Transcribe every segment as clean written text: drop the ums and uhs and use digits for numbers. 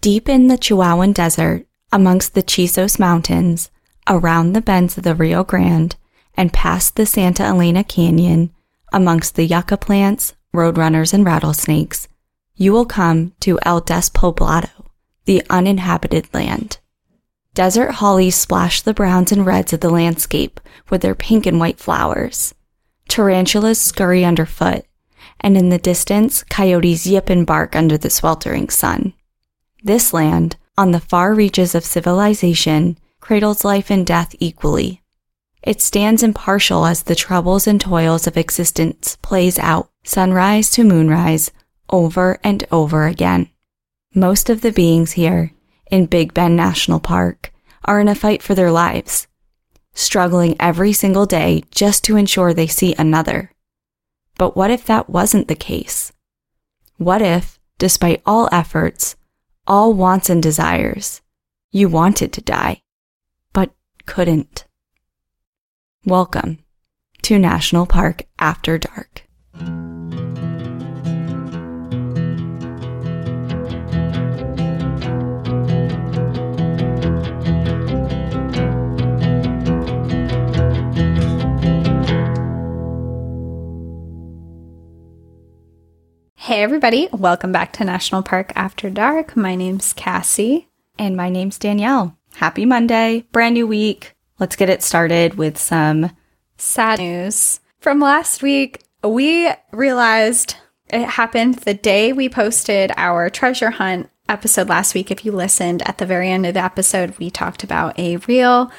Deep in the Chihuahuan Desert, amongst the Chisos Mountains, around the bends of the Rio Grande, and past the Santa Elena Canyon, amongst the yucca plants, roadrunners, and rattlesnakes, you will come to El Despoblado, the uninhabited land. Desert hollies splash the browns and reds of the landscape with their pink and white flowers. Tarantulas scurry underfoot, and in the distance, coyotes yip and bark under the sweltering sun. This land, on the far reaches of civilization, cradles life and death equally. It stands impartial as the troubles and toils of existence plays out, sunrise to moonrise, over and over again. Most of the beings here, in Big Bend National Park, are in a fight for their lives, struggling every single day just to ensure they see another. But what if that wasn't the case? What if, despite all efforts, all wants and desires, you wanted to die, but couldn't? Welcome to National Park After Dark. Hey everybody, welcome back to National Park After Dark. My name's Cassie. And my name's Danielle. Happy Monday, brand new week. Let's get it started with some sad news. From last week, we realized it happened the day we posted our treasure hunt episode last week. If you listened at the very end of the episode, we talked about a real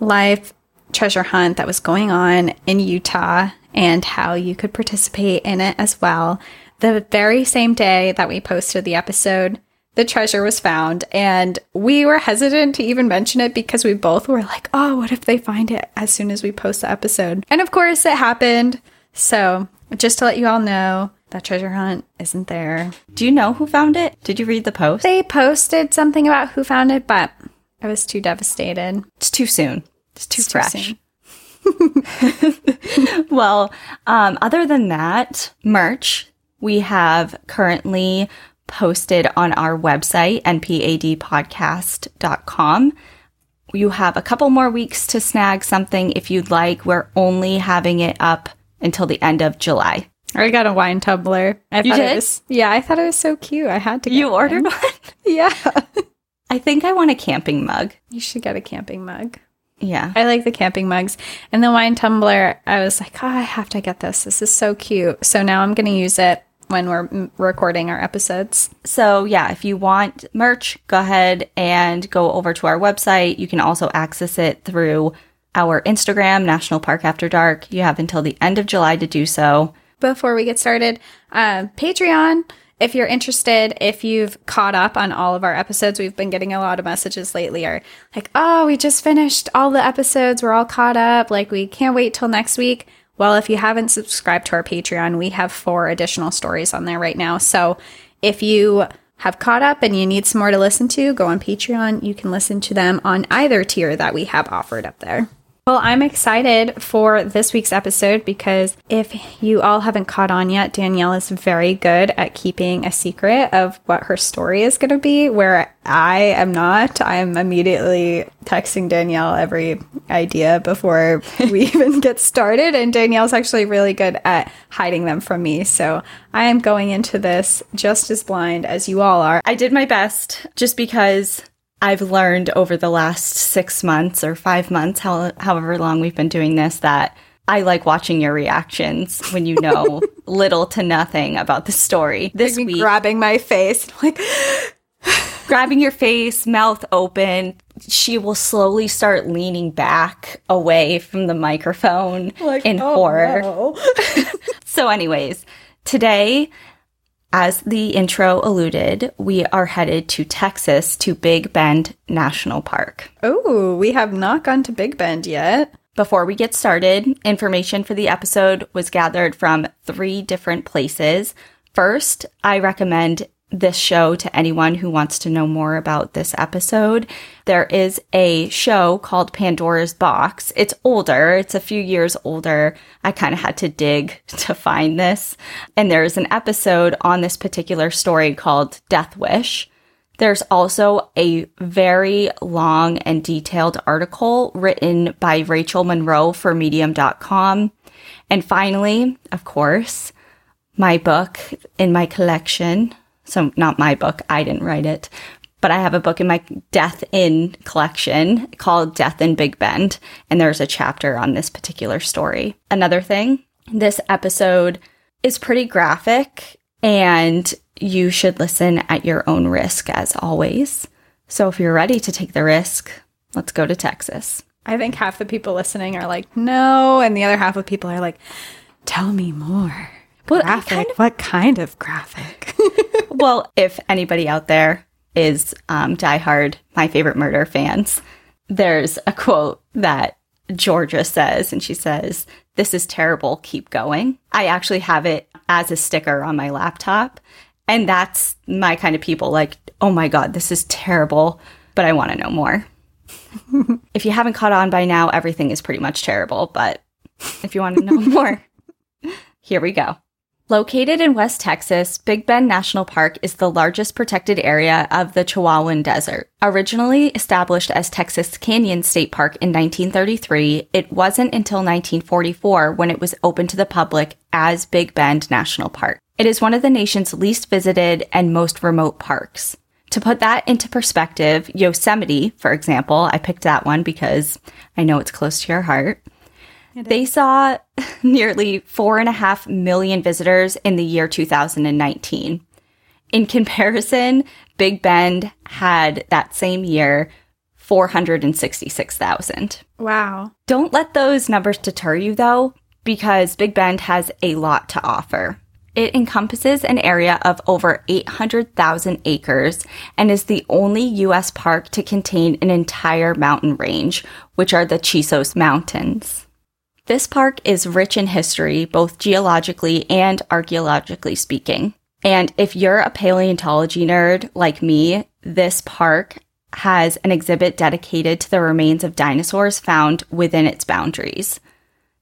life treasure hunt that was going on in Utah and how you could participate in it as well. The very same day that we posted the episode, the treasure was found, and we were hesitant to even mention it because we both were like, oh, what if they find it as soon as we post the episode? And of course it happened. So just to let you all know, that treasure hunt isn't there. Do you know who found it? Did you read the post? They posted something about who found it, but I was too devastated. It's too soon. It's fresh. Too soon. Well, other than that, merch. We have currently posted on our website, npadpodcast.com. You have a couple more weeks to snag something if you'd like. We're only having it up until the end of July. I got a wine tumbler. I thought it was so cute. I had to get one. You ordered one? Yeah. I think I want a camping mug. You should get a camping mug. Yeah. I like the camping mugs. And the wine tumbler, I was like, oh, I have to get this. This is so cute. So now I'm going to use it when we're recording our episodes. So yeah, if you want merch, go ahead and go over to our website. You can also access it through our Instagram, National Park After Dark. You have until the end of July to do so. Before we get started, Patreon, if you're interested, if you've caught up on all of our episodes, we've been getting a lot of messages lately are like, oh, we just finished all the episodes. We're all caught up. Like, we can't wait till next week. Well, if you haven't subscribed to our Patreon, we have 4 additional stories on there right now. So if you have caught up and you need some more to listen to, go on Patreon. You can listen to them on either tier that we have offered up there. Well, I'm excited for this week's episode because if you all haven't caught on yet, Danielle is very good at keeping a secret of what her story is going to be, where I am not. I'm immediately texting Danielle every idea before we even get started, and Danielle's actually really good at hiding them from me, so I am going into this just as blind as you all are. I did my best just because I've learned over the last 6 months or 5 months, however long we've been doing this, that I like watching your reactions when you know little to nothing about the story. This week, grabbing my face, like grabbing your face, mouth open. She will slowly start leaning back away from the microphone in horror. No. So, anyways, today, as the intro alluded, we are headed to Texas to Big Bend National Park. Oh, we have not gone to Big Bend yet. Before we get started, information for the episode was gathered from 3 different places. First, I recommend this show to anyone who wants to know more about this episode. There is a show called Pandora's Box. It's older. It's a few years older. I kind of had to dig to find this. And there is an episode on this particular story called Death Wish. There's also a very long and detailed article written by Rachel Monroe for Medium.com. And finally, of course, my book in my collection. So not my book, I didn't write it, but I have a book in my Death In collection called Death in Big Bend, and there's a chapter on this particular story. Another thing, this episode is pretty graphic, and you should listen at your own risk, as always. So if you're ready to take the risk, let's go to Texas. I think half the people listening are like, no, and the other half of people are like, tell me more. Well, graphic? What kind of graphic? Well, if anybody out there is diehard My Favorite Murder fans, there's a quote that Georgia says, and she says, "This is terrible, keep going." I actually have it as a sticker on my laptop, and that's my kind of people, like, oh my God, this is terrible, but I want to know more. If you haven't caught on by now, everything is pretty much terrible, but if you want to know more, here we go. Located in West Texas, Big Bend National Park is the largest protected area of the Chihuahuan Desert. Originally established as Texas Canyon State Park in 1933, it wasn't until 1944 when it was opened to the public as Big Bend National Park. It is one of the nation's least visited and most remote parks. To put that into perspective, Yosemite, for example, I picked that one because I know it's close to your heart. They saw nearly 4.5 million visitors in the year 2019. In comparison, Big Bend had that same year 466,000. Wow. Don't let those numbers deter you, though, because Big Bend has a lot to offer. It encompasses an area of over 800,000 acres and is the only U.S. park to contain an entire mountain range, which are the Chisos Mountains. This park is rich in history, both geologically and archaeologically speaking. And if you're a paleontology nerd like me, this park has an exhibit dedicated to the remains of dinosaurs found within its boundaries.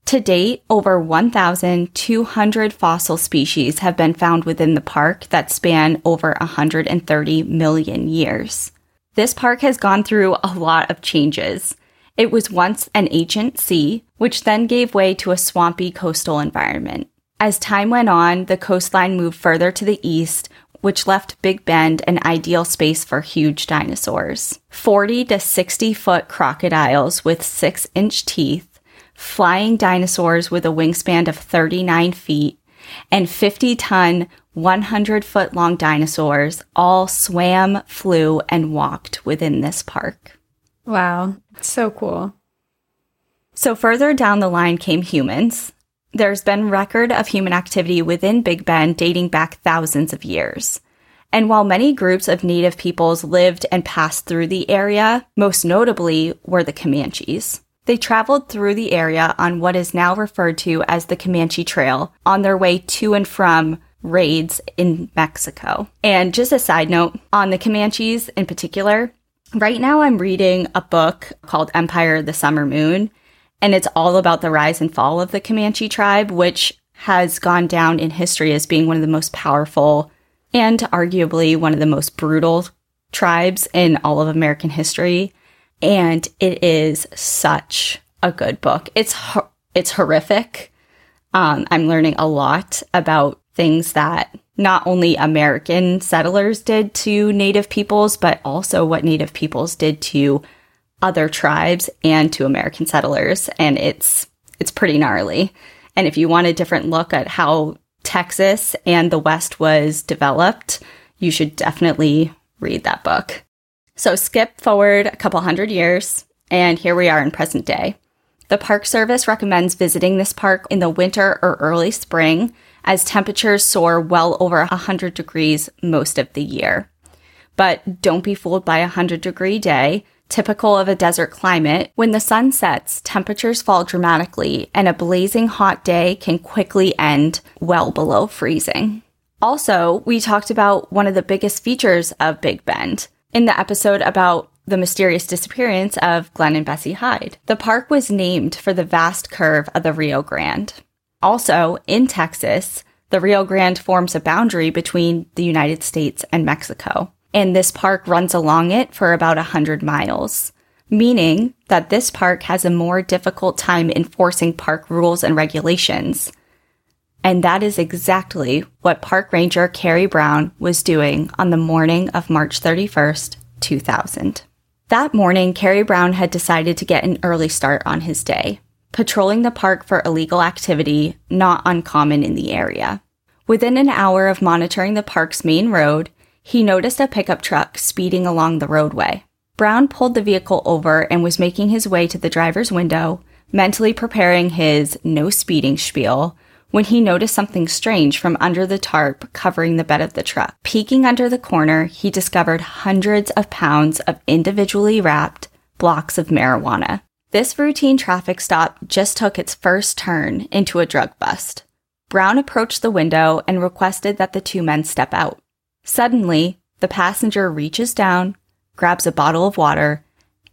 To date, over 1,200 fossil species have been found within the park that span over 130 million years. This park has gone through a lot of changes. It was once an ancient sea, which then gave way to a swampy coastal environment. As time went on, the coastline moved further to the east, which left Big Bend an ideal space for huge dinosaurs. 40 to 60-foot crocodiles with 6-inch teeth, flying dinosaurs with a wingspan of 39 feet, and 50-ton, 100-foot-long dinosaurs all swam, flew, and walked within this park. Wow, so cool. So further down the line came humans. There's been record of human activity within Big Bend dating back thousands of years. And while many groups of native peoples lived and passed through the area, most notably were the Comanches. They traveled through the area on what is now referred to as the Comanche Trail on their way to and from raids in Mexico. And just a side note, on the Comanches in particular, right now I'm reading a book called Empire of the Summer Moon, and it's all about the rise and fall of the Comanche tribe, which has gone down in history as being one of the most powerful and arguably one of the most brutal tribes in all of American history. And it is such a good book. It's horrific. I'm learning a lot about things that not only American settlers did to Native peoples, but also what Native peoples did to other tribes and to American settlers. And it's pretty gnarly. And if you want a different look at how Texas and the West was developed, you should definitely read that book. So skip forward a couple hundred years, and here we are in present day. The Park Service recommends visiting this park in the winter or early spring, as temperatures soar well over 100 degrees most of the year. But don't be fooled by a 100-degree day, typical of a desert climate. When the sun sets, temperatures fall dramatically, and a blazing hot day can quickly end well below freezing. Also, we talked about one of the biggest features of Big Bend in the episode about the mysterious disappearance of Glenn and Bessie Hyde. The park was named for the vast curve of the Rio Grande. Also, in Texas, the Rio Grande forms a boundary between the United States and Mexico. and this park runs along it for about 100 miles, meaning that this park has a more difficult time enforcing park rules and regulations. And that is exactly what Park Ranger Carrie Brown was doing on the morning of March 31st, 2000. That morning, Carrie Brown had decided to get an early start on his day, patrolling the park for illegal activity not uncommon in the area. Within an hour of monitoring the park's main road, he noticed a pickup truck speeding along the roadway. Brown pulled the vehicle over and was making his way to the driver's window, mentally preparing his no speeding spiel, when he noticed something strange from under the tarp covering the bed of the truck. Peeking under the corner, he discovered hundreds of pounds of individually wrapped blocks of marijuana. This routine traffic stop just took its first turn into a drug bust. Brown approached the window and requested that the two men step out. Suddenly, the passenger reaches down, grabs a bottle of water,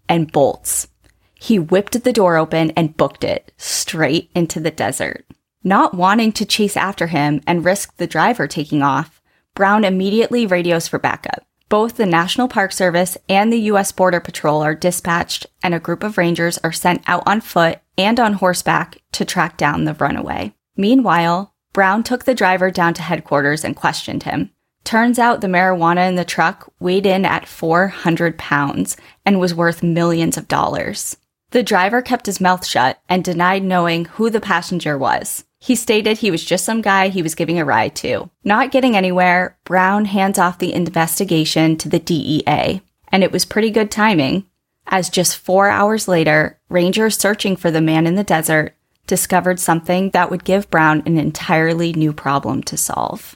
and bolts. He whipped the door open and booked it straight into the desert. Not wanting to chase after him and risk the driver taking off, Brown immediately radios for backup. Both the National Park Service and the U.S. Border Patrol are dispatched, and a group of rangers are sent out on foot and on horseback to track down the runaway. Meanwhile, Brown took the driver down to headquarters and questioned him. Turns out the marijuana in the truck weighed in at 400 pounds and was worth millions of dollars. The driver kept his mouth shut and denied knowing who the passenger was. He stated he was just some guy he was giving a ride to. Not getting anywhere, Brown hands off the investigation to the DEA, and it was pretty good timing, as just 4 hours later, rangers searching for the man in the desert discovered something that would give Brown an entirely new problem to solve.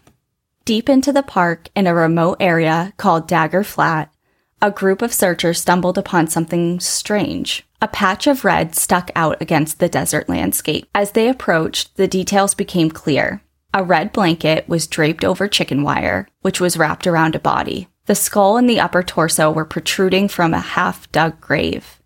Deep into the park, in a remote area called Dagger Flat, a group of searchers stumbled upon something strange. A patch of red stuck out against the desert landscape. As they approached, the details became clear. A red blanket was draped over chicken wire, which was wrapped around a body. The skull and the upper torso were protruding from a half-dug grave.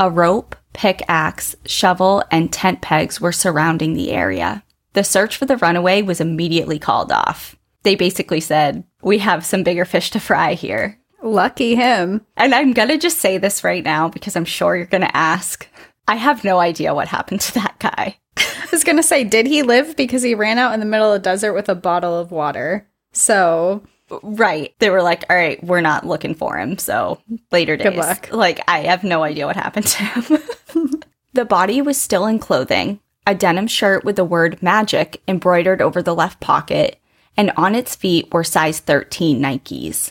A rope, pickaxe, shovel, and tent pegs were surrounding the area. The search for the runaway was immediately called off. They basically said, "We have some bigger fish to fry here." Lucky him. And I'm going to just say this right now because I'm sure you're going to ask. I have no idea what happened to that guy. I was going to say, did he live? Because he ran out in the middle of the desert with a bottle of water. So, right. They were like, all right, we're not looking for him. So later days. Good luck. Like, I have no idea what happened to him. The body was still in clothing, a denim shirt with the word magic embroidered over the left pocket. And on its feet were size 13 Nikes.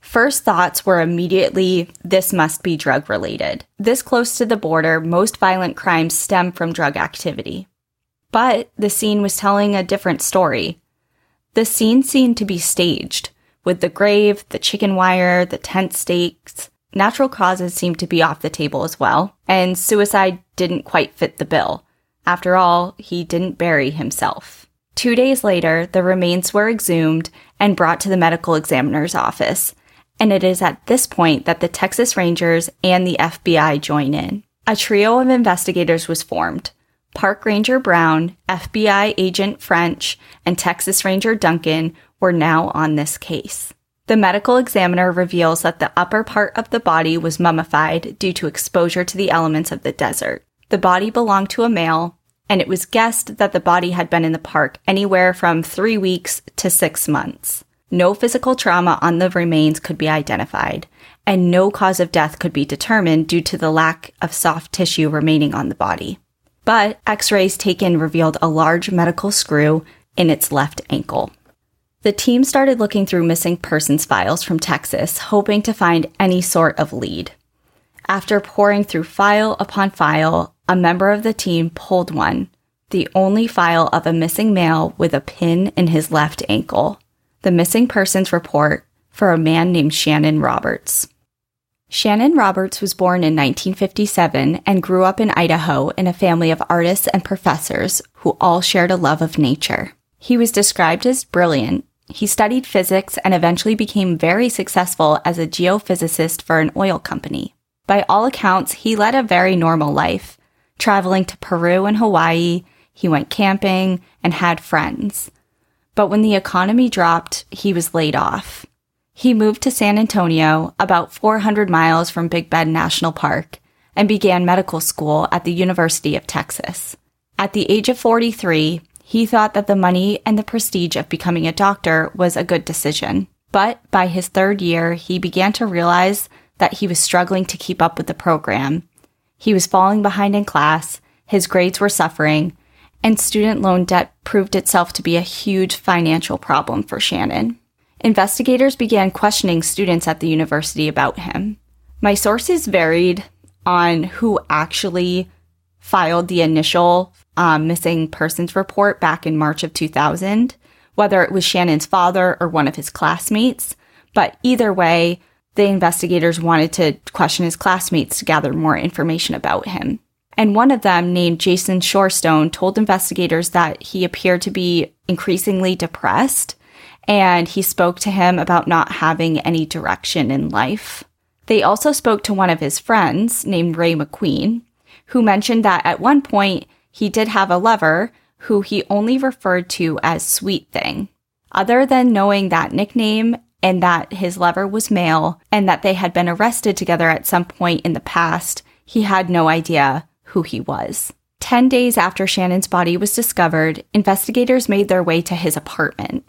First thoughts were immediately, this must be drug-related. This close to the border, most violent crimes stem from drug activity. But the scene was telling a different story. The scene seemed to be staged, with the grave, the chicken wire, the tent stakes. Natural causes seemed to be off the table as well, and suicide didn't quite fit the bill. After all, he didn't bury himself. 2 days later, the remains were exhumed and brought to the medical examiner's office. And it is at this point that the Texas Rangers and the FBI join in. A trio of investigators was formed. Park Ranger Brown, FBI Agent French, and Texas Ranger Duncan were now on this case. The medical examiner reveals that the upper part of the body was mummified due to exposure to the elements of the desert. The body belonged to a male, and it was guessed that the body had been in the park anywhere from 3 weeks to 6 months. No physical trauma on the remains could be identified, and no cause of death could be determined due to the lack of soft tissue remaining on the body. But x-rays taken revealed a large medical screw in its left ankle. The team started looking through missing persons files from Texas, hoping to find any sort of lead. After poring through file upon file, a member of the team pulled one, the only file of a missing male with a pin in his left ankle. The missing persons report for a man named Shannon Roberts. Shannon Roberts was born in 1957 and grew up in Idaho in a family of artists and professors who all shared a love of nature. He was described as brilliant. He studied physics and eventually became very successful as a geophysicist for an oil company. By all accounts, he led a very normal life, traveling to Peru and Hawaii. He went camping and had friends. But when the economy dropped, he was laid off. He moved to San Antonio, about 400 miles from Big Bend National Park, and began medical school at the University of Texas. At the age of 43, he thought that the money and the prestige of becoming a doctor was a good decision. But by his third year, he began to realize that he was struggling to keep up with the program. He was falling behind in class, his grades were suffering, and student loan debt proved itself to be a huge financial problem for Shannon. Investigators began questioning students at the university about him. My sources varied on who actually filed the initial missing persons report back in March of 2000, whether it was Shannon's father or one of his classmates. But either way, the investigators wanted to question his classmates to gather more information about him. And one of them, named Jason Shorestone, told investigators that he appeared to be increasingly depressed, and he spoke to him about not having any direction in life. They also spoke to one of his friends named Ray McQueen, who mentioned that at one point he did have a lover who he only referred to as Sweet Thing. Other than knowing that nickname and that his lover was male and that they had been arrested together at some point in the past, he had no idea who he was. 10 days after Shannon's body was discovered, investigators made their way to his apartment.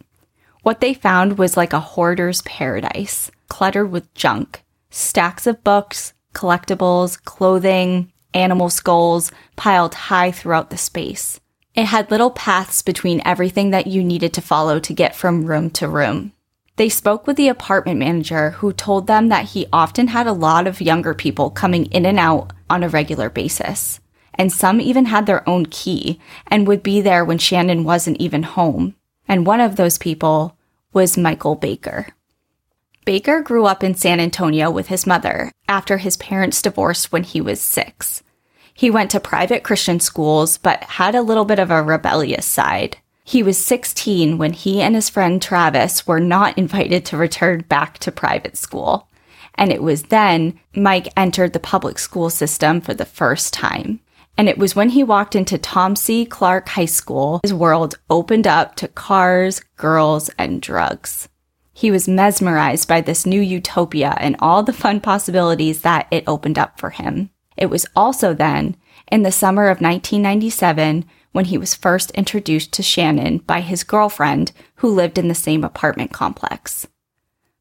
What they found was like a hoarder's paradise, cluttered with junk, stacks of books, collectibles, clothing, animal skulls piled high throughout the space. It had little paths between everything that you needed to follow to get from room to room. They spoke with the apartment manager, who told them that he often had a lot of younger people coming in and out on a regular basis, and some even had their own key and would be there when Shannon wasn't even home. And one of those people was Michael Baker. Baker grew up in San Antonio with his mother after his parents divorced when he was 6. He went to private Christian schools but had a little bit of a rebellious side. He was 16 when he and his friend Travis were not invited to return back to private school. And it was then Mike entered the public school system for the first time. And it was when he walked into Tom C. Clark High School, his world opened up to cars, girls, and drugs. He was mesmerized by this new utopia and all the fun possibilities that it opened up for him. It was also then, in the summer of 1997, when he was first introduced to Shannon by his girlfriend, who lived in the same apartment complex.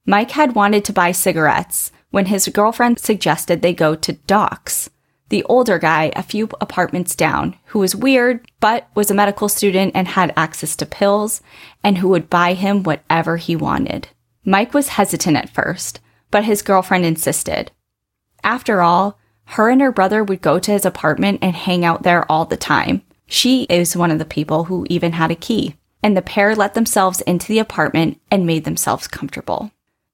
Mike had wanted to buy cigarettes when his girlfriend suggested they go to Doc's, the older guy a few apartments down, who was weird but was a medical student and had access to pills, and who would buy him whatever he wanted. Mike was hesitant at first, but his girlfriend insisted. After all, her and her brother would go to his apartment and hang out there all the time. She is one of the people who even had a key, and the pair let themselves into the apartment and made themselves comfortable.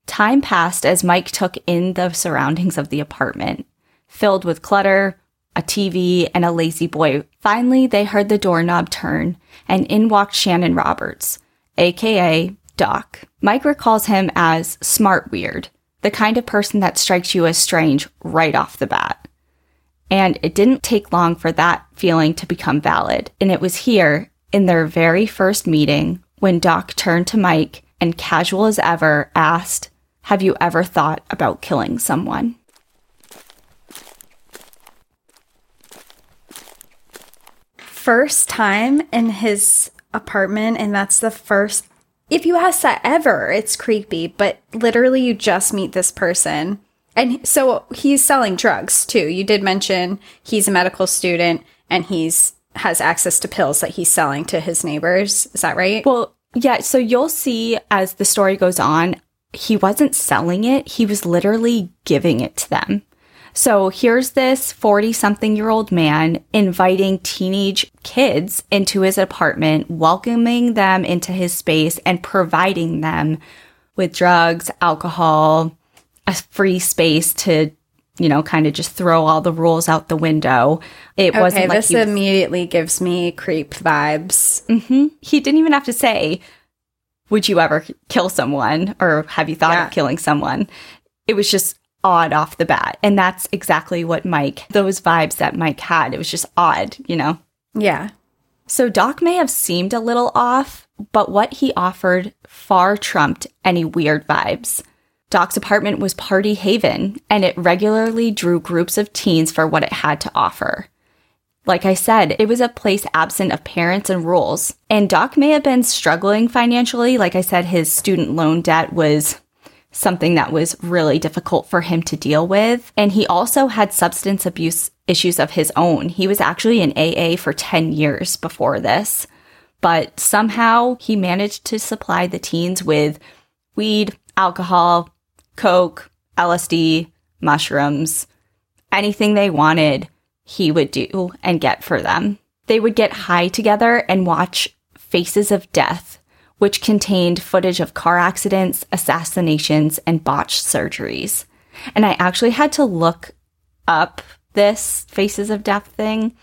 Time passed as Mike took in the surroundings of the apartment, filled with clutter, a TV, and a lazy boy. Finally, they heard the doorknob turn, and in walked Shannon Roberts, aka Doc. Mike recalls him as smart weird, the kind of person that strikes you as strange right off the bat. And it didn't take long for that feeling to become valid. And it was here, in their very first meeting, when Doc turned to Mike and, casual as ever, asked, "Have you ever thought about killing someone?" First time in his apartment, and that's the first, if you ask that ever, it's creepy, but literally you just meet this person. And so he's selling drugs too. You did mention he's a medical student and has access to pills that he's selling to his neighbors. Is that right? Well, yeah. So you'll see as the story goes on, he wasn't selling it. He was literally giving it to them. So here's this 40-something-year-old man inviting teenage kids into his apartment, welcoming them into his space, and providing them with drugs, alcohol, a free space to, you know, kind of just throw all the rules out the window. It wasn't like this immediately gives me creep vibes. Mm-hmm. He didn't even have to say, "Would you ever kill someone?" or "Have you thought of killing someone?" It was just odd off the bat. And that's exactly what those vibes that Mike had. It was just odd, you know? Yeah. So Doc may have seemed a little off, but what he offered far trumped any weird vibes. Doc's apartment was party haven, and it regularly drew groups of teens for what it had to offer. Like I said, it was a place absent of parents and rules, and Doc may have been struggling financially. Like I said, his student loan debt was something that was really difficult for him to deal with, and he also had substance abuse issues of his own. He was actually in AA for 10 years before this, but somehow he managed to supply the teens with weed, alcohol, coke, LSD, mushrooms, anything they wanted, he would do and get for them. They would get high together and watch Faces of Death, which contained footage of car accidents, assassinations, and botched surgeries. And I actually had to look up this Faces of Death thing,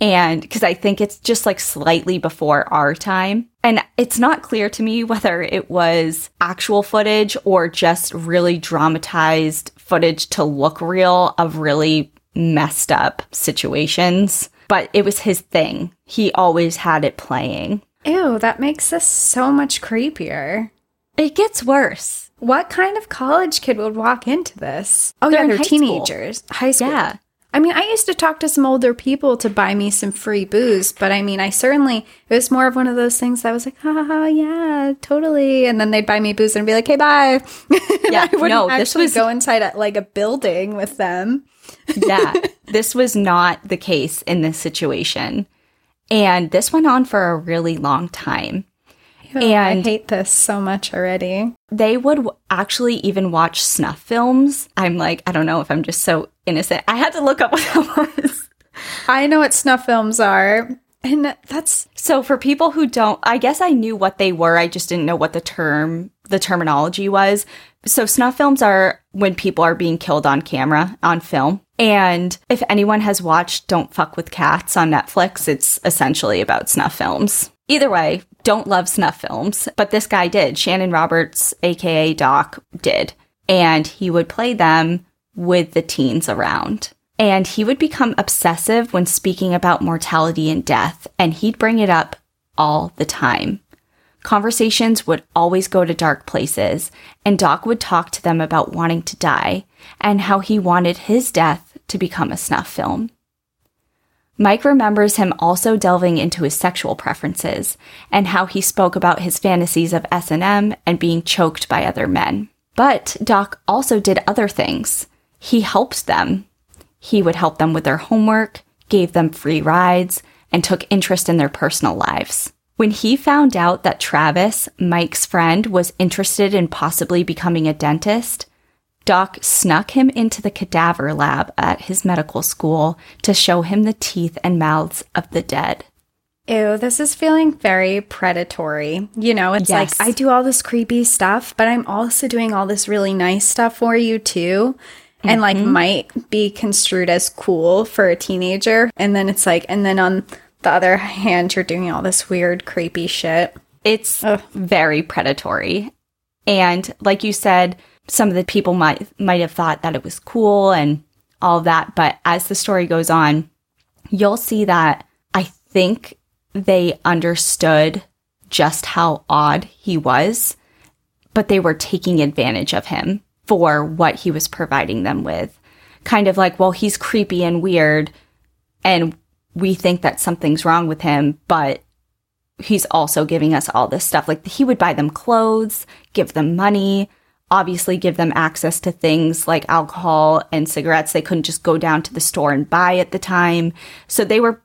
and because I think it's just like slightly before our time. And it's not clear to me whether it was actual footage or just really dramatized footage to look real of really messed up situations. But it was his thing. He always had it playing. Ew, that makes this so much creepier. It gets worse. What kind of college kid would walk into this? Oh, they're teenagers. High school. Yeah. I mean, I used to talk to some older people to buy me some free booze, but I mean, it was more of one of those things that I was like, oh, yeah, totally. And then they'd buy me booze and be like, hey, bye. Yeah, I wouldn't go inside like a building with them. Yeah, this was not the case in this situation. And this went on for a really long time. Ew, and I hate this so much already. They would actually even watch snuff films. I'm like, I don't know if I'm just so innocent. I had to look up what that was. I know what snuff films are. And that's... So for people who don't, I guess I knew what they were. I just didn't know what the terminology was. So snuff films are when people are being killed on camera, on film. And if anyone has watched Don't Fuck With Cats on Netflix, it's essentially about snuff films. Either way, don't love snuff films, but this guy did. Shannon Roberts, aka Doc, did. And he would play them with the teens around. And he would become obsessive when speaking about mortality and death, and he'd bring it up all the time. Conversations would always go to dark places, and Doc would talk to them about wanting to die and how he wanted his death to become a snuff film. Mike remembers him also delving into his sexual preferences and how he spoke about his fantasies of S&M and being choked by other men. But Doc also did other things. He helped them. He would help them with their homework, gave them free rides, and took interest in their personal lives. When he found out that Travis, Mike's friend, was interested in possibly becoming a dentist, Doc snuck him into the cadaver lab at his medical school to show him the teeth and mouths of the dead. Ew, this is feeling very predatory. You know, it's yes. Like, I do all this creepy stuff, but I'm also doing all this really nice stuff for you, too. Mm-hmm. And, like, might be construed as cool for a teenager. And then it's like, and then on the other hand, you're doing all this weird, creepy shit. It's very predatory. And like you said, some of the people might have thought that it was cool and all that, but as the story goes on, you'll see that I think they understood just how odd he was, but they were taking advantage of him for what he was providing them with. Kind of like, well, he's creepy and weird, and we think that something's wrong with him, but he's also giving us all this stuff. Like, he would buy them clothes, give them money, obviously give them access to things like alcohol and cigarettes. They couldn't just go down to the store and buy at the time. So they were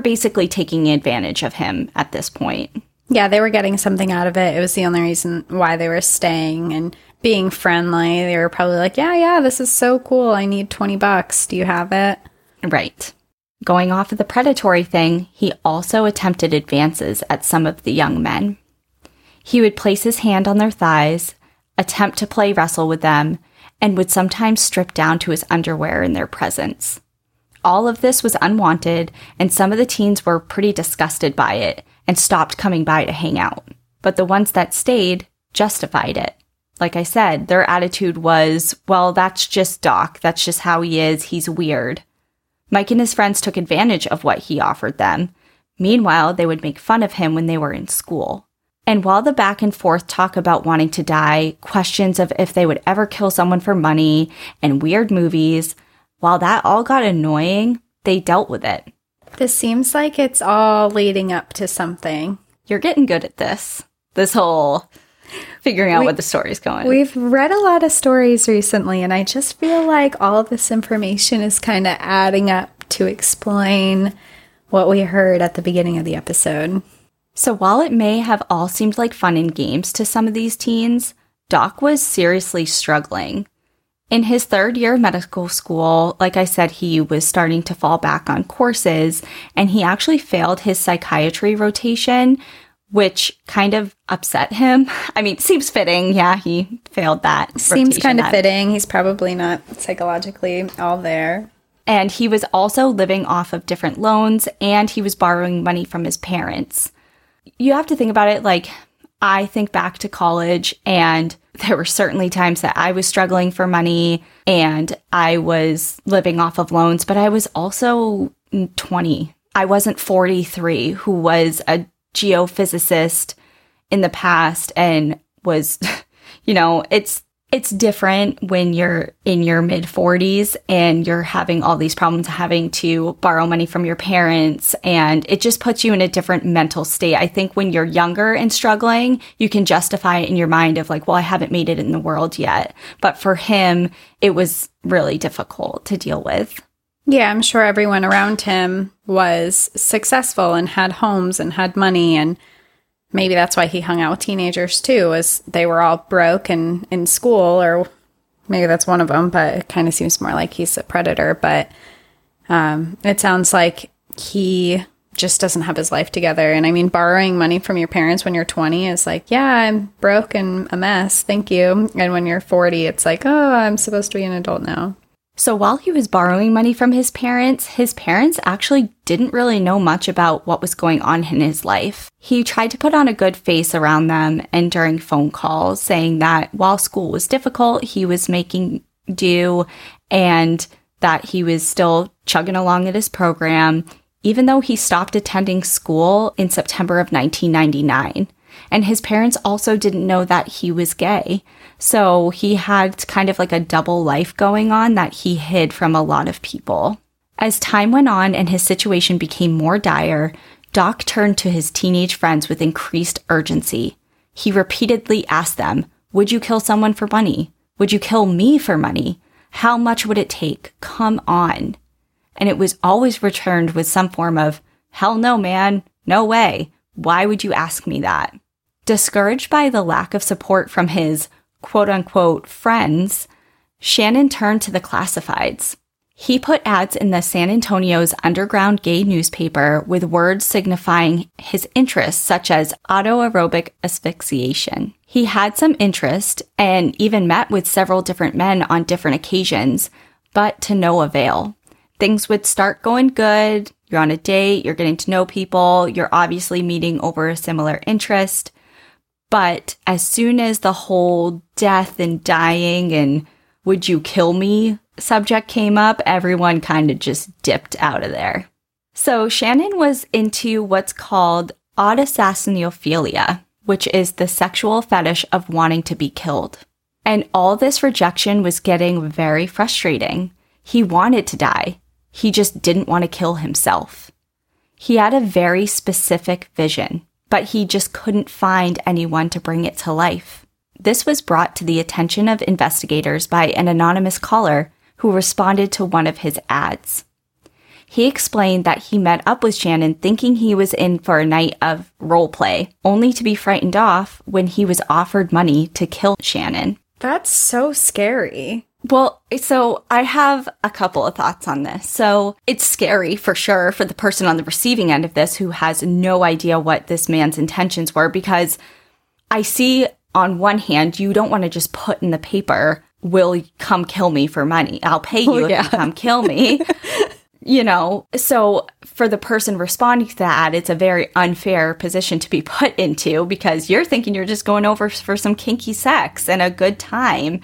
basically taking advantage of him at this point. Yeah, they were getting something out of it. It was the only reason why they were staying and being friendly. They were probably like, yeah, this is so cool. I need $20. Do you have it? Right. Going off of the predatory thing, he also attempted advances at some of the young men. He would place his hand on their thighs, attempt to play wrestle with them, and would sometimes strip down to his underwear in their presence. All of this was unwanted, and some of the teens were pretty disgusted by it and stopped coming by to hang out. But the ones that stayed justified it. Like I said, their attitude was, well, that's just Doc. That's just how he is. He's weird. Mike and his friends took advantage of what he offered them. Meanwhile, they would make fun of him when they were in school. And while the back and forth talk about wanting to die, questions of if they would ever kill someone for money, and weird movies, while that all got annoying, they dealt with it. This seems like it's all leading up to something. You're getting good at this. This whole figuring out what the story's going. We've read a lot of stories recently, and I just feel like all of this information is kind of adding up to explain what we heard at the beginning of the episode. So while it may have all seemed like fun and games to some of these teens, Doc was seriously struggling. In his third year of medical school, like I said, he was starting to fall back on courses, and he actually failed his psychiatry rotation, which kind of upset him. I mean, seems fitting. Yeah, he failed that. Seems kind of fitting. He's probably not psychologically all there. And he was also living off of different loans, and he was borrowing money from his parents. You have to think about it, like, I think back to college, and there were certainly times that I was struggling for money and I was living off of loans, but I was also 20. I wasn't 43, who was a geophysicist in the past and was, you know, it's different when you're in your mid 40s and you're having all these problems, having to borrow money from your parents, and it just puts you in a different mental state. I think when you're younger and struggling, you can justify it in your mind of like, well, I haven't made it in the world yet. But for him, it was really difficult to deal with. Yeah, I'm sure everyone around him was successful and had homes and had money, and maybe that's why he hung out with teenagers, too, as they were all broke and in school, or maybe that's one of them, but it kind of seems more like he's a predator. But it sounds like he just doesn't have his life together. And I mean, borrowing money from your parents when you're 20 is like, yeah, I'm broke and a mess, thank you. And when you're 40, it's like, oh, I'm supposed to be an adult now. So while he was borrowing money from his parents actually didn't really know much about what was going on in his life. He tried to put on a good face around them and during phone calls, saying that while school was difficult, he was making do and that he was still chugging along at his program, even though he stopped attending school in September of 1999. And his parents also didn't know that he was gay. So he had kind of like a double life going on that he hid from a lot of people. As time went on and his situation became more dire, Doc turned to his teenage friends with increased urgency. He repeatedly asked them, would you kill someone for money? Would you kill me for money? How much would it take? Come on. And it was always returned with some form of, hell no, man, no way. Why would you ask me that? Discouraged by the lack of support from his quote-unquote friends, Shannon turned to the classifieds. He put ads in the San Antonio's underground gay newspaper with words signifying his interests, such as autoaerobic asphyxiation. He had some interest and even met with several different men on different occasions, but to no avail. Things would start going good. You're on a date, you're getting to know people, you're obviously meeting over a similar interest. But as soon as the whole death and dying and would you kill me subject came up, everyone kind of just dipped out of there. So Shannon was into what's called autosassinophilia, which is the sexual fetish of wanting to be killed. And all this rejection was getting very frustrating. He wanted to die. He just didn't want to kill himself. He had a very specific vision, but he just couldn't find anyone to bring it to life. This was brought to the attention of investigators by an anonymous caller who responded to one of his ads. He explained that he met up with Shannon thinking he was in for a night of role play, only to be frightened off when he was offered money to kill Shannon. That's so scary. Well, so I have a couple of thoughts on this. So it's scary for sure for the person on the receiving end of this who has no idea what this man's intentions were, because I see on one hand, you don't want to just put in the paper, will come kill me for money. I'll pay you if you come kill me. You know, so for the person responding to that, it's a very unfair position to be put into, because you're thinking you're just going over for some kinky sex and a good time.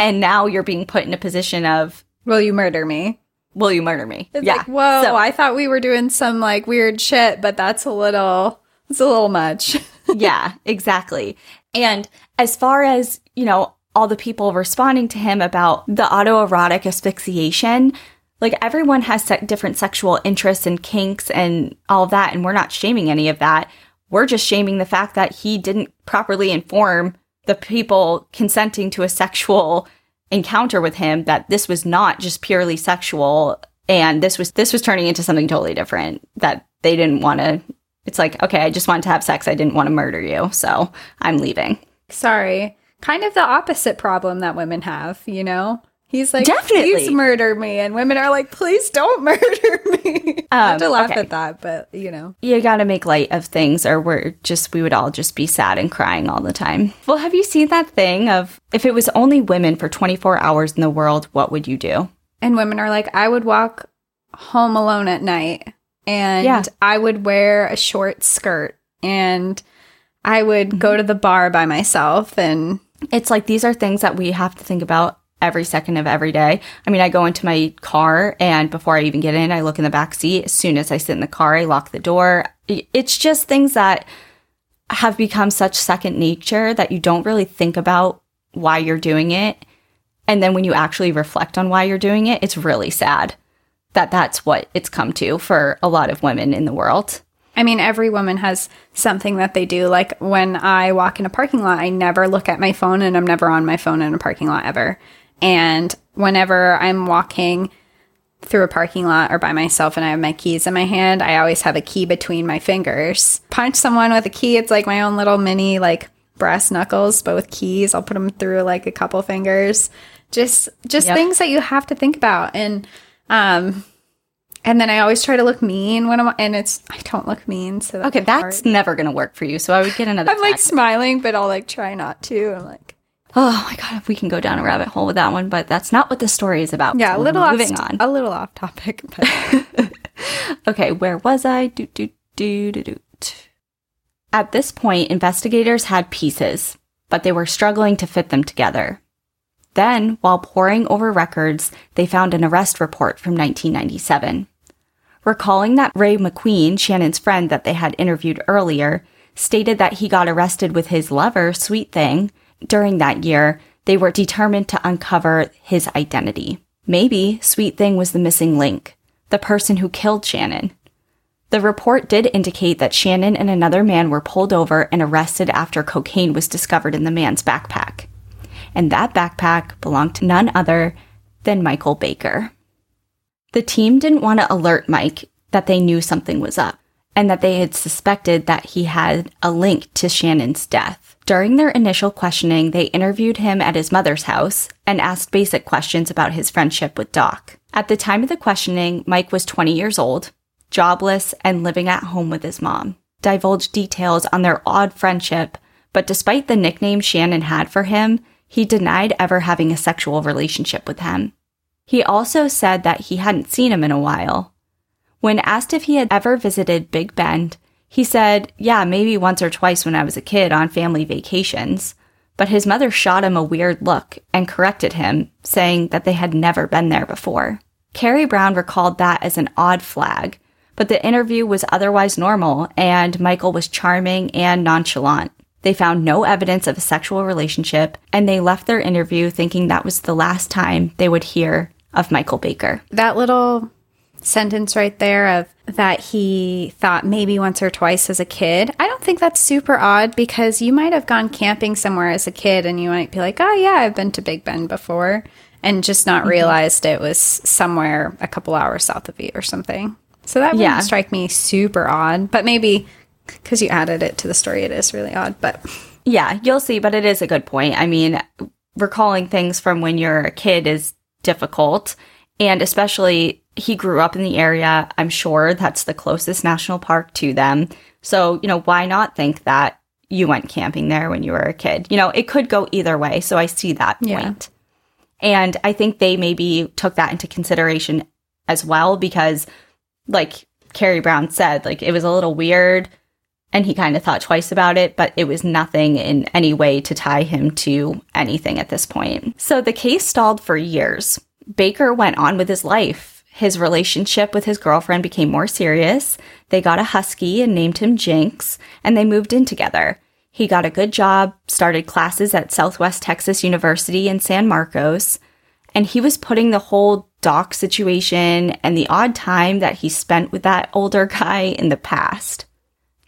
And now you're being put in a position of, will you murder me? Will you murder me? It's like, whoa, so, I thought we were doing some like weird shit, but that's a little much. Yeah, exactly. And as far as, you know, all the people responding to him about the autoerotic asphyxiation, like, everyone has different sexual interests and kinks and all of that, and we're not shaming any of that. We're just shaming the fact that he didn't properly inform the people consenting to a sexual encounter with him that this was not just purely sexual, and this was turning into something totally different, that they didn't want to. It's like, okay, I just wanted to have sex. I didn't want to murder you, so I'm leaving. Sorry. Kind of the opposite problem that women have, you know? He's like, definitely, please murder me. And women are like, please don't murder me. I have to laugh at that, but, you know. You got to make light of things, or we would all just be sad and crying all the time. Well, have you seen that thing of, if it was only women for 24 hours in the world, what would you do? And women are like, I would walk home alone at night. And yeah. I would wear a short skirt, and I would go to the bar by myself. And it's like, these are things that we have to think about every second of every day. I mean, I go into my car, and before I even get in, I look in the back seat. As soon as I sit in the car, I lock the door. It's just things that have become such second nature that you don't really think about why you're doing it. And then when you actually reflect on why you're doing it, it's really sad that that's what it's come to for a lot of women in the world. I mean, every woman has something that they do. Like, when I walk in a parking lot, I never look at my phone, and I'm never on my phone in a parking lot ever. And whenever I'm walking through a parking lot or by myself and I have my keys in my hand, I always have a key between my fingers. Punch someone with a key. It's like my own little mini, like, brass knuckles, but with keys. I'll put them through, like, a couple fingers. Just yep. Things that you have to think about. And then I always try to look mean when I'm, and it's, I don't look mean. So that's okay. That's hard. Never going to work for you. So I would get another. I'm like smiling, but I'll like try not to. I'm like, oh my God, if we can go down a rabbit hole with that one, but that's not what the story is about. Yeah. A little off topic. But. Okay. Where was I? At this point, investigators had pieces, but they were struggling to fit them together. Then, while poring over records, they found an arrest report from 1997. Recalling that Ray McQueen, Shannon's friend that they had interviewed earlier, stated that he got arrested with his lover, Sweet Thing, during that year, they were determined to uncover his identity. Maybe Sweet Thing was the missing link, the person who killed Shannon. The report did indicate that Shannon and another man were pulled over and arrested after cocaine was discovered in the man's backpack. And that backpack belonged to none other than Michael Baker. The team didn't want to alert Mike that they knew something was up and that they had suspected that he had a link to Shannon's death. During their initial questioning, they interviewed him at his mother's house and asked basic questions about his friendship with Doc. At the time of the questioning, Mike was 20 years old, jobless, and living at home with his mom. Divulged details on their odd friendship, but despite the nickname Shannon had for him, he denied ever having a sexual relationship with him. He also said that he hadn't seen him in a while. When asked if he had ever visited Big Bend, he said, yeah, maybe once or twice when I was a kid on family vacations, but his mother shot him a weird look and corrected him, saying that they had never been there before. Carrie Brown recalled that as an odd flag, but the interview was otherwise normal, and Michael was charming and nonchalant. They found no evidence of a sexual relationship, and they left their interview thinking that was the last time they would hear of Michael Baker. That little sentence right there of that he thought maybe once or twice as a kid, I don't think that's super odd, because you might have gone camping somewhere as a kid and you might be like, oh, yeah, I've been to Big Bend before, and just not realized it was somewhere a couple hours south of you or something. So that wouldn't strike me super odd, but maybe because you added it to the story, it is really odd, but... Yeah, you'll see, but it is a good point. I mean, recalling things from when you're a kid is difficult, and especially he grew up in the area. I'm sure that's the closest national park to them. So, you know, why not think that you went camping there when you were a kid? You know, it could go either way, so I see that point. And I think they maybe took that into consideration as well, because, like Carrie Brown said, like, it was a little weird, and he kind of thought twice about it, but it was nothing in any way to tie him to anything at this point. So the case stalled for years. Baker went on with his life. His relationship with his girlfriend became more serious. They got a husky and named him Jinx, and they moved in together. He got a good job, started classes at Southwest Texas University in San Marcos, and he was putting the whole doc situation and the odd time that he spent with that older guy in the past.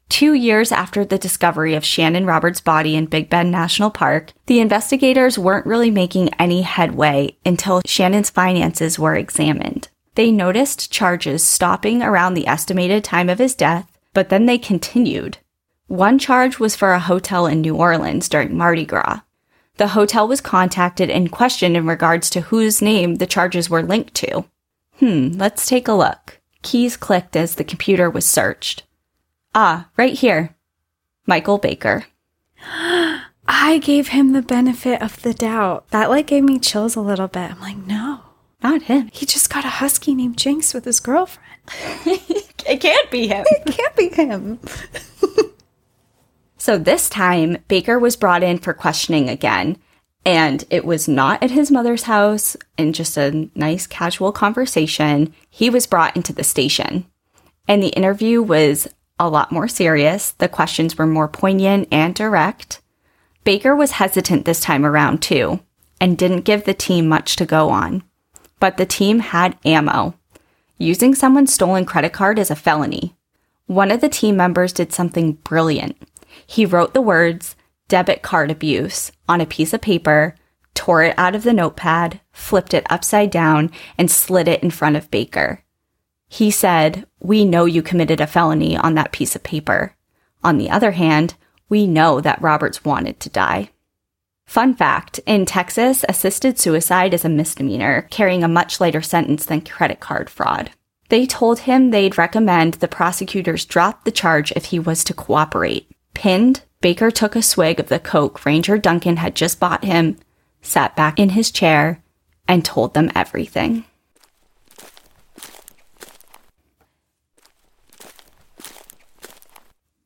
2 years after the discovery of Shannon Roberts' body in Big Bend National Park, the investigators weren't really making any headway until Shannon's finances were examined. They noticed charges stopping around the estimated time of his death, but then they continued. One charge was for a hotel in New Orleans during Mardi Gras. The hotel was contacted and questioned in regards to whose name the charges were linked to. Let's take a look. Keys clicked as the computer was searched. Ah, right here. Michael Baker. I gave him the benefit of the doubt. That gave me chills a little bit. I'm like, no. Not him. He just got a husky named Jinx with his girlfriend. It can't be him. It can't be him. So this time, Baker was brought in for questioning again, and it was not at his mother's house in just a nice casual conversation. He was brought into the station, and the interview was a lot more serious. The questions were more poignant and direct. Baker was hesitant this time around, too, and didn't give the team much to go on. But the team had ammo. Using someone's stolen credit card is a felony. One of the team members did something brilliant. He wrote the words, "debit card abuse," on a piece of paper, tore it out of the notepad, flipped it upside down, and slid it in front of Baker. He said, "We know you committed a felony," on that piece of paper. On the other hand, we know that Roberts wanted to die. Fun fact, in Texas, assisted suicide is a misdemeanor, carrying a much lighter sentence than credit card fraud. They told him they'd recommend the prosecutors drop the charge if he was to cooperate. Pinned, Baker took a swig of the Coke Ranger Duncan had just bought him, sat back in his chair, and told them everything.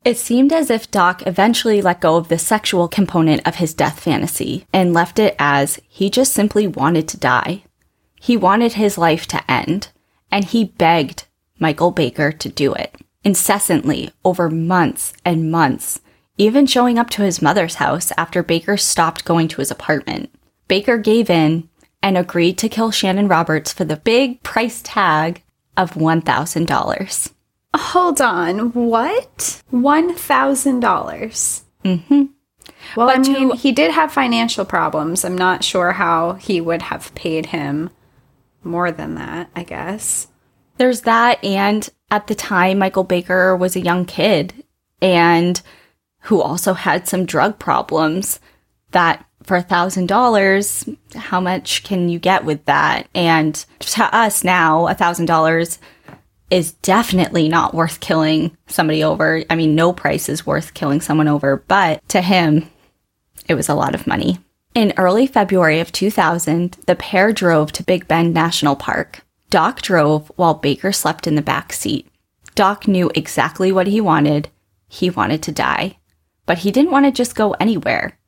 It seemed as if Doc eventually let go of the sexual component of his death fantasy and left it as he just simply wanted to die. He wanted his life to end, and he begged Michael Baker to do it. Incessantly, over months and months, even showing up to his mother's house after Baker stopped going to his apartment. Baker gave in and agreed to kill Shannon Roberts for the big price tag of $1,000. Hold on, what? $1,000? Mm-hmm. Well, but I mean, he did have financial problems. I'm not sure how he would have paid him more than that, I guess. There's that, and at the time, Michael Baker was a young kid, and who also had some drug problems, that for $1,000, how much can you get with that? And to us now, $1,000... is definitely not worth killing somebody over. I mean, no price is worth killing someone over, but to him, it was a lot of money. In early February of 2000, the pair drove to Big Bend National Park. Doc drove while Baker slept in the back seat. Doc knew exactly what he wanted. He wanted to die, but he didn't want to just go anywhere.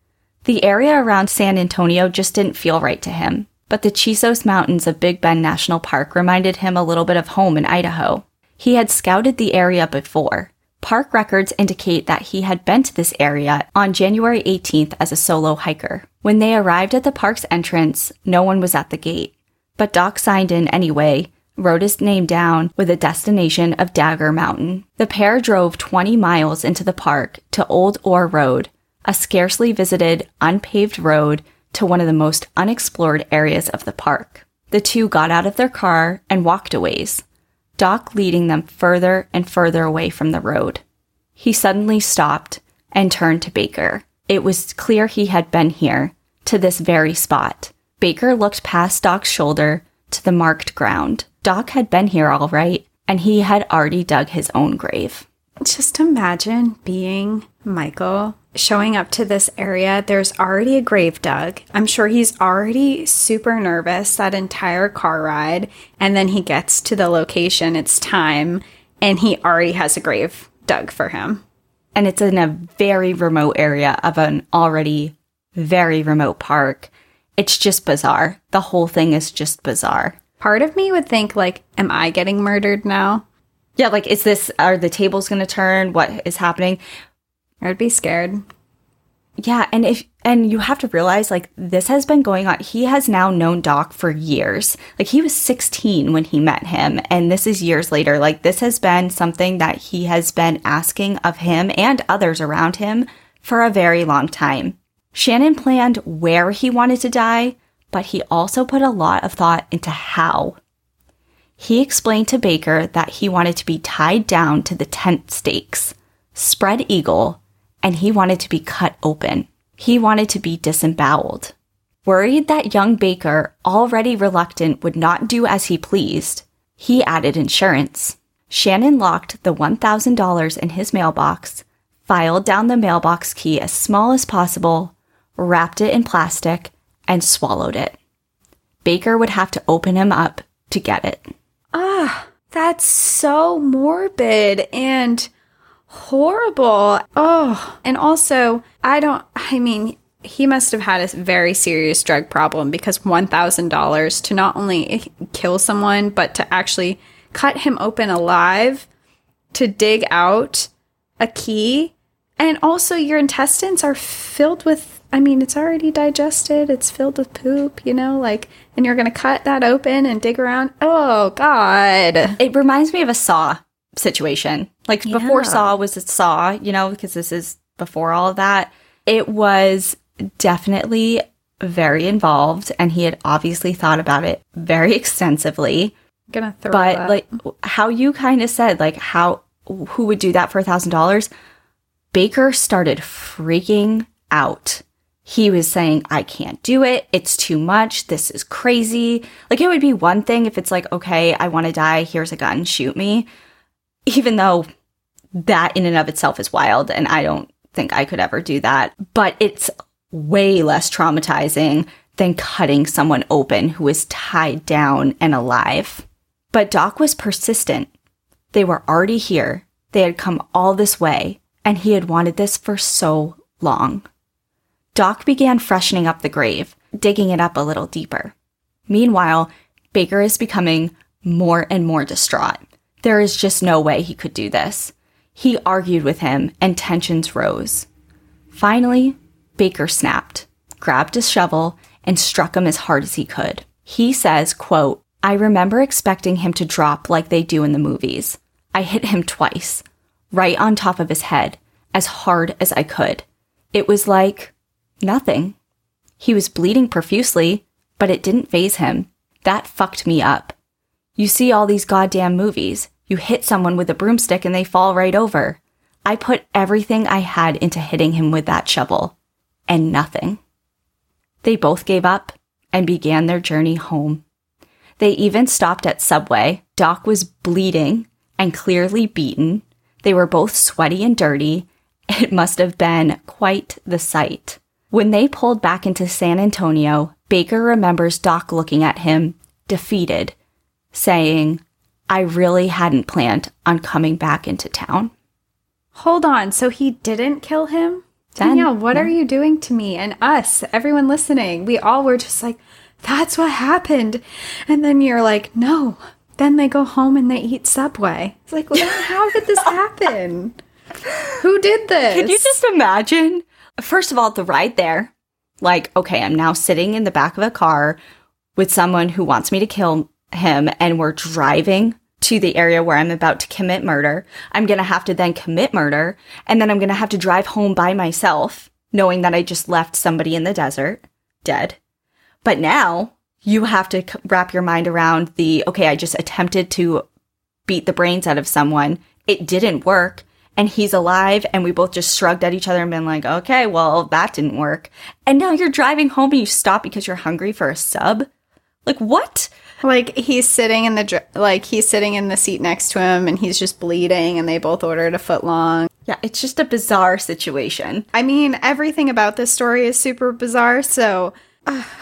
The area around San Antonio just didn't feel right to him. But the Chisos Mountains of Big Bend National Park reminded him a little bit of home in Idaho. He had scouted the area before. Park records indicate that he had been to this area on January 18th as a solo hiker. When they arrived at the park's entrance, no one was at the gate. But Doc signed in anyway, wrote his name down with a destination of Dagger Mountain. The pair drove 20 miles into the park to Old Ore Road, a scarcely visited, unpaved road to one of the most unexplored areas of the park. The two got out of their car and walked a ways, Doc leading them further and further away from the road. He suddenly stopped and turned to Baker. It was clear he had been here, to this very spot. Baker looked past Doc's shoulder to the marked ground. Doc had been here all right, and he had already dug his own grave. Just imagine being Michael, showing up to this area. There's already a grave dug. I'm sure he's already super nervous that entire car ride. And then he gets to the location. It's time. And he already has a grave dug for him. And it's in a very remote area of an already very remote park. It's just bizarre. The whole thing is just bizarre. part of me would think, like, am I getting murdered now? Yeah, like, is this, are the tables going to turn? What is happening? I would be scared. Yeah, and you have to realize, like, this has been going on. He has now known Doc for years. Like, he was 16 when he met him, and this is years later. Like, this has been something that he has been asking of him and others around him for a very long time. Shannon planned where he wanted to die, but he also put a lot of thought into how. He explained to Baker that he wanted to be tied down to the tent stakes, spread eagle, and he wanted to be cut open. He wanted to be disemboweled. Worried that young Baker, already reluctant, would not do as he pleased, he added insurance. Shannon locked the $1,000 in his mailbox, filed down the mailbox key as small as possible, wrapped it in plastic, and swallowed it. Baker would have to open him up to get it. Ah, that's so morbid and horrible. Oh, and also, he must have had a very serious drug problem, because $1,000 to not only kill someone, but to actually cut him open alive, to dig out a key, and also your intestines are filled with, it's already digested, it's filled with poop, and you're going to cut that open and dig around. Oh, God. It reminds me of a Saw situation. Like, yeah. Before Saw was a Saw, because this is before all of that. It was definitely very involved, and he had obviously thought about it very extensively. I'm gonna throw but that. Like how you kind of said, like, how, who would do that for $1,000? Baker started freaking out. He was saying, I can't do it. It's too much. This is crazy. Like, it would be one thing if it's like, okay, I want to die. Here's a gun. Shoot me. Even though that in and of itself is wild, and I don't think I could ever do that. But it's way less traumatizing than cutting someone open who is tied down and alive. But Doc was persistent. They were already here. They had come all this way, and he had wanted this for so long. Doc began freshening up the grave, digging it up a little deeper. Meanwhile, Baker is becoming more and more distraught. There is just no way he could do this. He argued with him, and tensions rose. Finally, Baker snapped, grabbed his shovel, and struck him as hard as he could. He says, quote, I remember expecting him to drop like they do in the movies. I hit him twice, right on top of his head, as hard as I could. It was like nothing. He was bleeding profusely, but it didn't faze him. That fucked me up. You see all these goddamn movies. You hit someone with a broomstick and they fall right over. I put everything I had into hitting him with that shovel, and nothing. They both gave up and began their journey home. They even stopped at Subway. Doc was bleeding and clearly beaten. They were both sweaty and dirty. It must have been quite the sight. When they pulled back into San Antonio, Baker remembers Doc looking at him, defeated, saying, I really hadn't planned on coming back into town. Hold on, so he didn't kill him? Danielle, what are you doing to me and us, everyone listening? We all were just like, that's what happened. And then you're like, no. Then they go home and they eat Subway. It's like, well, how did this happen? Who did this? Can you just imagine? First of all, the ride there. Like, okay, I'm now sitting in the back of a car with someone who wants me to kill him, and we're driving to the area where I'm about to commit murder. I'm going to have to then commit murder, and then I'm going to have to drive home by myself, knowing that I just left somebody in the desert dead. But now you have to wrap your mind around the, okay, I just attempted to beat the brains out of someone. It didn't work, and he's alive, and we both just shrugged at each other and been like, okay, well, that didn't work. And now you're driving home and you stop because you're hungry for a sub? Like, what? Like, he's sitting in the seat next to him, and he's just bleeding, and they both ordered a foot long. Yeah, it's just a bizarre situation. I mean, everything about this story is super bizarre, so...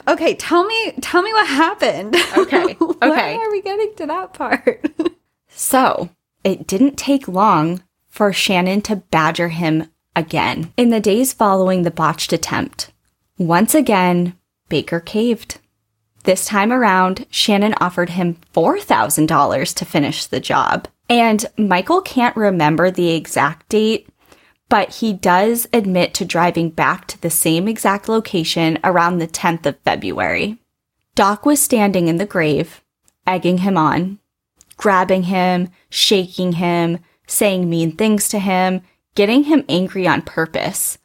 okay, tell me what happened. Okay, Why are we getting to that part? So, it didn't take long for Shannon to badger him again. In the days following the botched attempt, once again, Baker caved. This time around, Shannon offered him $4,000 to finish the job. And Michael can't remember the exact date, but he does admit to driving back to the same exact location around the 10th of February. Doc was standing in the grave, egging him on, grabbing him, shaking him, saying mean things to him, getting him angry on purpose,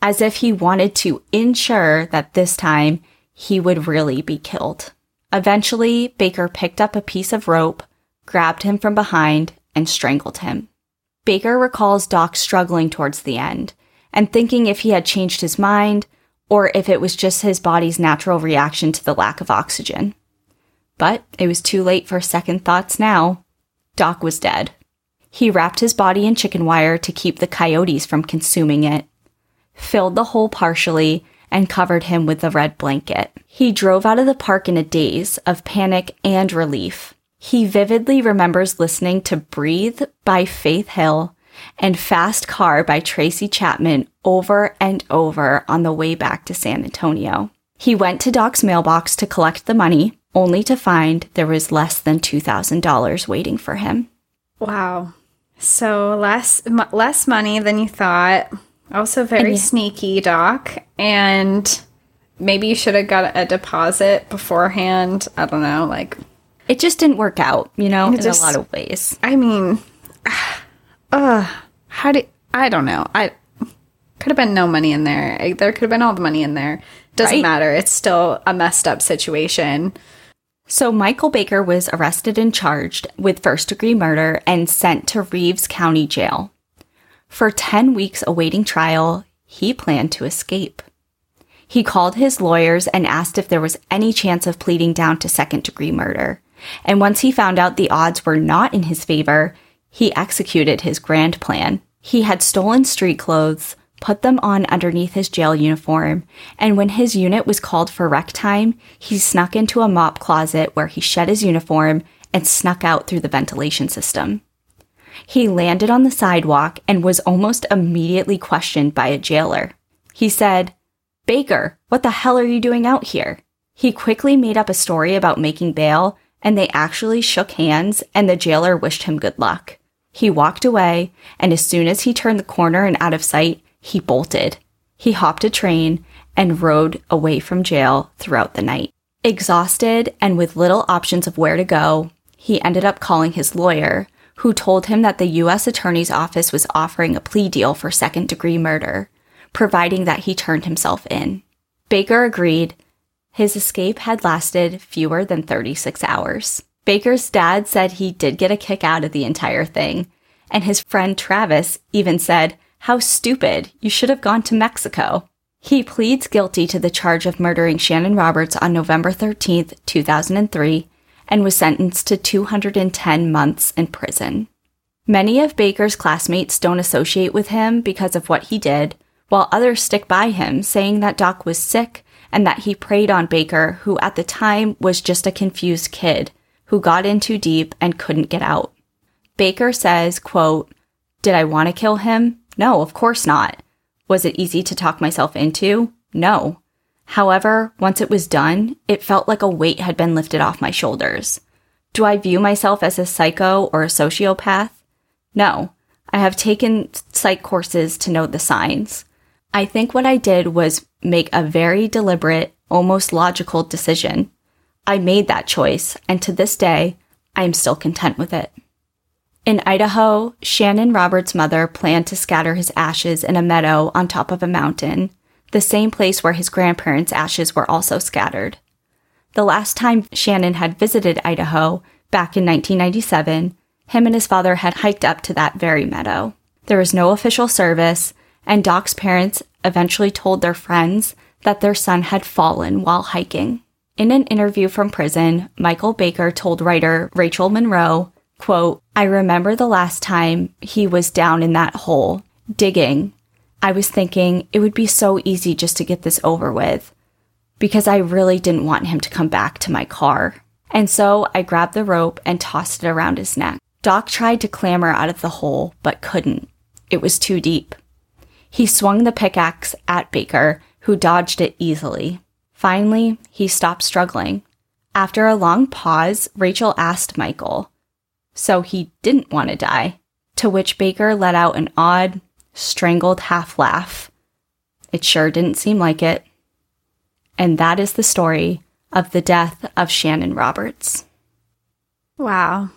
as if he wanted to ensure that this time he would really be killed. Eventually, Baker picked up a piece of rope, grabbed him from behind, and strangled him. Baker recalls Doc struggling towards the end and thinking if he had changed his mind or if it was just his body's natural reaction to the lack of oxygen. But it was too late for second thoughts now. Doc was dead. He wrapped his body in chicken wire to keep the coyotes from consuming it, filled the hole partially, and covered him with a red blanket. He drove out of the park in a daze of panic and relief. He vividly remembers listening to Breathe by Faith Hill and Fast Car by Tracy Chapman over and over on the way back to San Antonio. He went to Doc's mailbox to collect the money, only to find there was less than $2,000 waiting for him. Wow. So less money than you thought. Also very sneaky, Doc. And maybe you should have got a deposit beforehand. I don't know, like... It just didn't work out, you know, in a lot of ways. I mean, I don't know. I could have been no money in there. There could have been all the money in there. Doesn't matter. It's still a messed up situation. So Michael Baker was arrested and charged with first-degree murder and sent to Reeves County Jail. For 10 weeks awaiting trial, he planned to escape. He called his lawyers and asked if there was any chance of pleading down to second-degree murder. And once he found out the odds were not in his favor, he executed his grand plan. He had stolen street clothes, put them on underneath his jail uniform, and when his unit was called for rec time, he snuck into a mop closet where he shed his uniform and snuck out through the ventilation system. He landed on the sidewalk and was almost immediately questioned by a jailer. He said, "Baker, what the hell are you doing out here?" He quickly made up a story about making bail, and they actually shook hands, and the jailer wished him good luck. He walked away, and as soon as he turned the corner and out of sight, he bolted. He hopped a train and rode away from jail throughout the night. Exhausted and with little options of where to go, he ended up calling his lawyer, who told him that the U.S. Attorney's Office was offering a plea deal for second-degree murder, providing that he turned himself in. Baker agreed. His escape had lasted fewer than 36 hours. Baker's dad said he did get a kick out of the entire thing, and his friend Travis even said, "How stupid, you should have gone to Mexico." He pleads guilty to the charge of murdering Shannon Roberts on November 13, 2003, and was sentenced to 210 months in prison. Many of Baker's classmates don't associate with him because of what he did, while others stick by him, saying that Doc was sick and that he preyed on Baker, who at the time was just a confused kid who got in too deep and couldn't get out. Baker says, quote, "Did I want to kill him? No, of course not. Was it easy to talk myself into? No. However, once it was done, it felt like a weight had been lifted off my shoulders. Do I view myself as a psycho or a sociopath? No. I have taken psych courses to know the signs. I think what I did was make a very deliberate, almost logical decision. I made that choice, and to this day, I am still content with it." In Idaho, Shannon Roberts' mother planned to scatter his ashes in a meadow on top of a mountain, the same place where his grandparents' ashes were also scattered. The last time Shannon had visited Idaho, back in 1997, him and his father had hiked up to that very meadow. There was no official service, and Doc's parents eventually told their friends that their son had fallen while hiking. In an interview from prison, Michael Baker told writer Rachel Monroe, quote, "I remember the last time he was down in that hole, digging. I was thinking it would be so easy just to get this over with, because I really didn't want him to come back to my car. And so I grabbed the rope and tossed it around his neck. Doc tried to clamber out of the hole, but couldn't. It was too deep. He swung the pickaxe at Baker, who dodged it easily. Finally, he stopped struggling. After a long pause, Rachel asked Michael, so he didn't want to die, to which Baker let out an odd, strangled half-laugh. It sure didn't seem like it. And that is the story of the death of Shannon Roberts. Wow.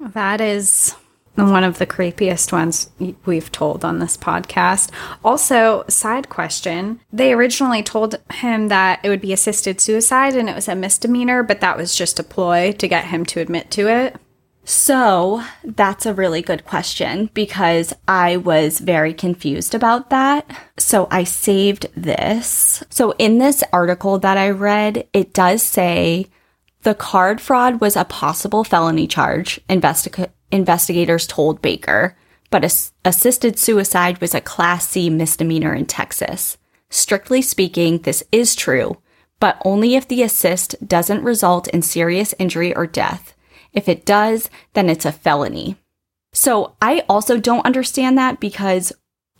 That is one of the creepiest ones we've told on this podcast. Also, side question, they originally told him that it would be assisted suicide and it was a misdemeanor, but that was just a ploy to get him to admit to it. So that's a really good question because I was very confused about that. So I saved this. So in this article that I read, it does say the card fraud was a possible felony charge, investigators told Baker, but assisted suicide was a Class C misdemeanor in Texas. Strictly speaking, this is true, but only if the assist doesn't result in serious injury or death. If it does, then it's a felony. So I also don't understand that because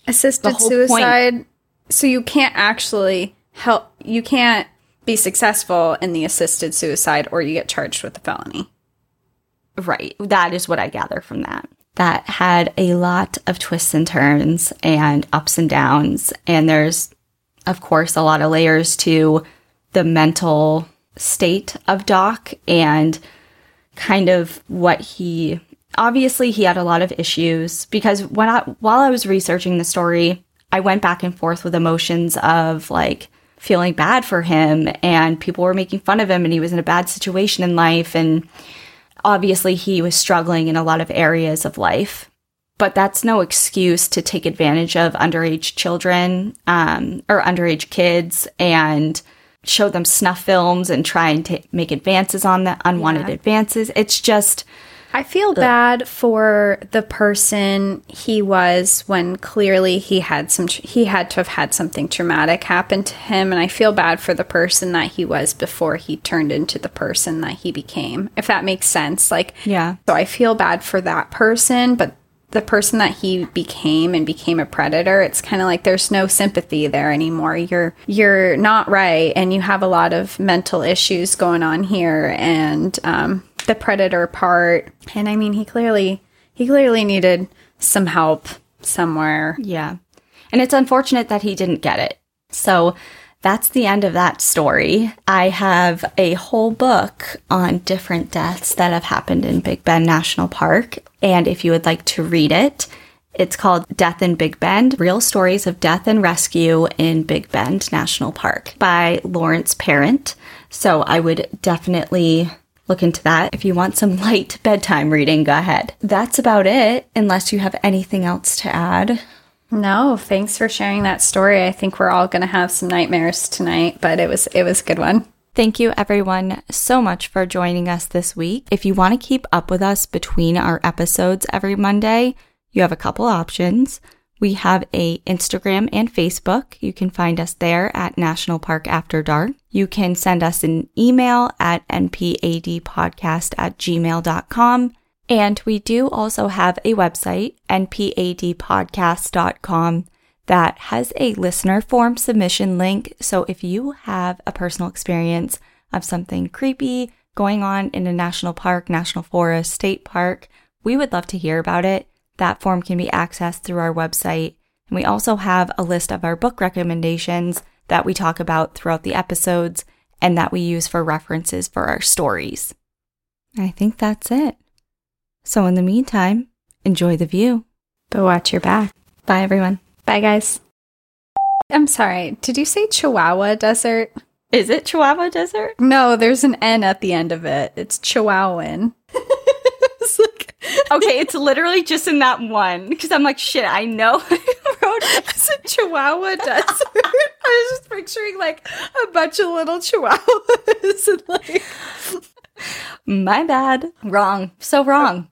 assisted suicide. So you can't actually help. You can't be successful in the assisted suicide, or you get charged with a felony. Right. That is what I gather from that. That had a lot of twists and turns and ups and downs. And there's, of course, a lot of layers to the mental state of Doc and kind of what he, obviously he had a lot of issues because while I was researching the story, I went back and forth with emotions of like feeling bad for him and people were making fun of him and he was in a bad situation in life. And obviously he was struggling in a lot of areas of life, but that's no excuse to take advantage of underage children or underage kids and show them snuff films and try and make advances on the unwanted advances. It's just... I feel bad for the person he was when clearly he had to have had something traumatic happen to him. And I feel bad for the person that he was before he turned into the person that he became, if that makes sense. Like, yeah. So I feel bad for that person, but the person that he became and became a predator, it's kind of like there's no sympathy there anymore. You're not right, and you have a lot of mental issues going on here, and the predator part. And I mean, he clearly needed some help somewhere. Yeah, and it's unfortunate that he didn't get it. So that's the end of that story. I have a whole book on different deaths that have happened in Big Bend National Park. And if you would like to read it, it's called Death in Big Bend, Real Stories of Death and Rescue in Big Bend National Park by Lawrence Parent. So I would definitely look into that. If you want some light bedtime reading, go ahead. That's about it, unless you have anything else to add. No, thanks for sharing that story. I think we're all going to have some nightmares tonight, but it was a good one. Thank you, everyone, so much for joining us this week. If you want to keep up with us between our episodes every Monday, you have a couple options. We have a Instagram and Facebook. You can find us there at National Park After Dark. You can send us an email at npadpodcast@gmail.com. And we do also have a website, npadpodcast.com. That has a listener form submission link. So if you have a personal experience of something creepy going on in a national park, national forest, state park, we would love to hear about it. That form can be accessed through our website. And we also have a list of our book recommendations that we talk about throughout the episodes and that we use for references for our stories. I think that's it. So in the meantime, enjoy the view, but watch your back. Bye, everyone. Bye, guys. I'm sorry. Did you say Chihuahua Desert? Is it Chihuahua Desert? No, there's an N at the end of it. It's Chihuahuan. It's like, okay, it's literally just in that one. Because I'm like, shit, I know I wrote it. It's a Chihuahua Desert. I was just picturing like a bunch of little chihuahuas. And, like... My bad. Wrong. So wrong.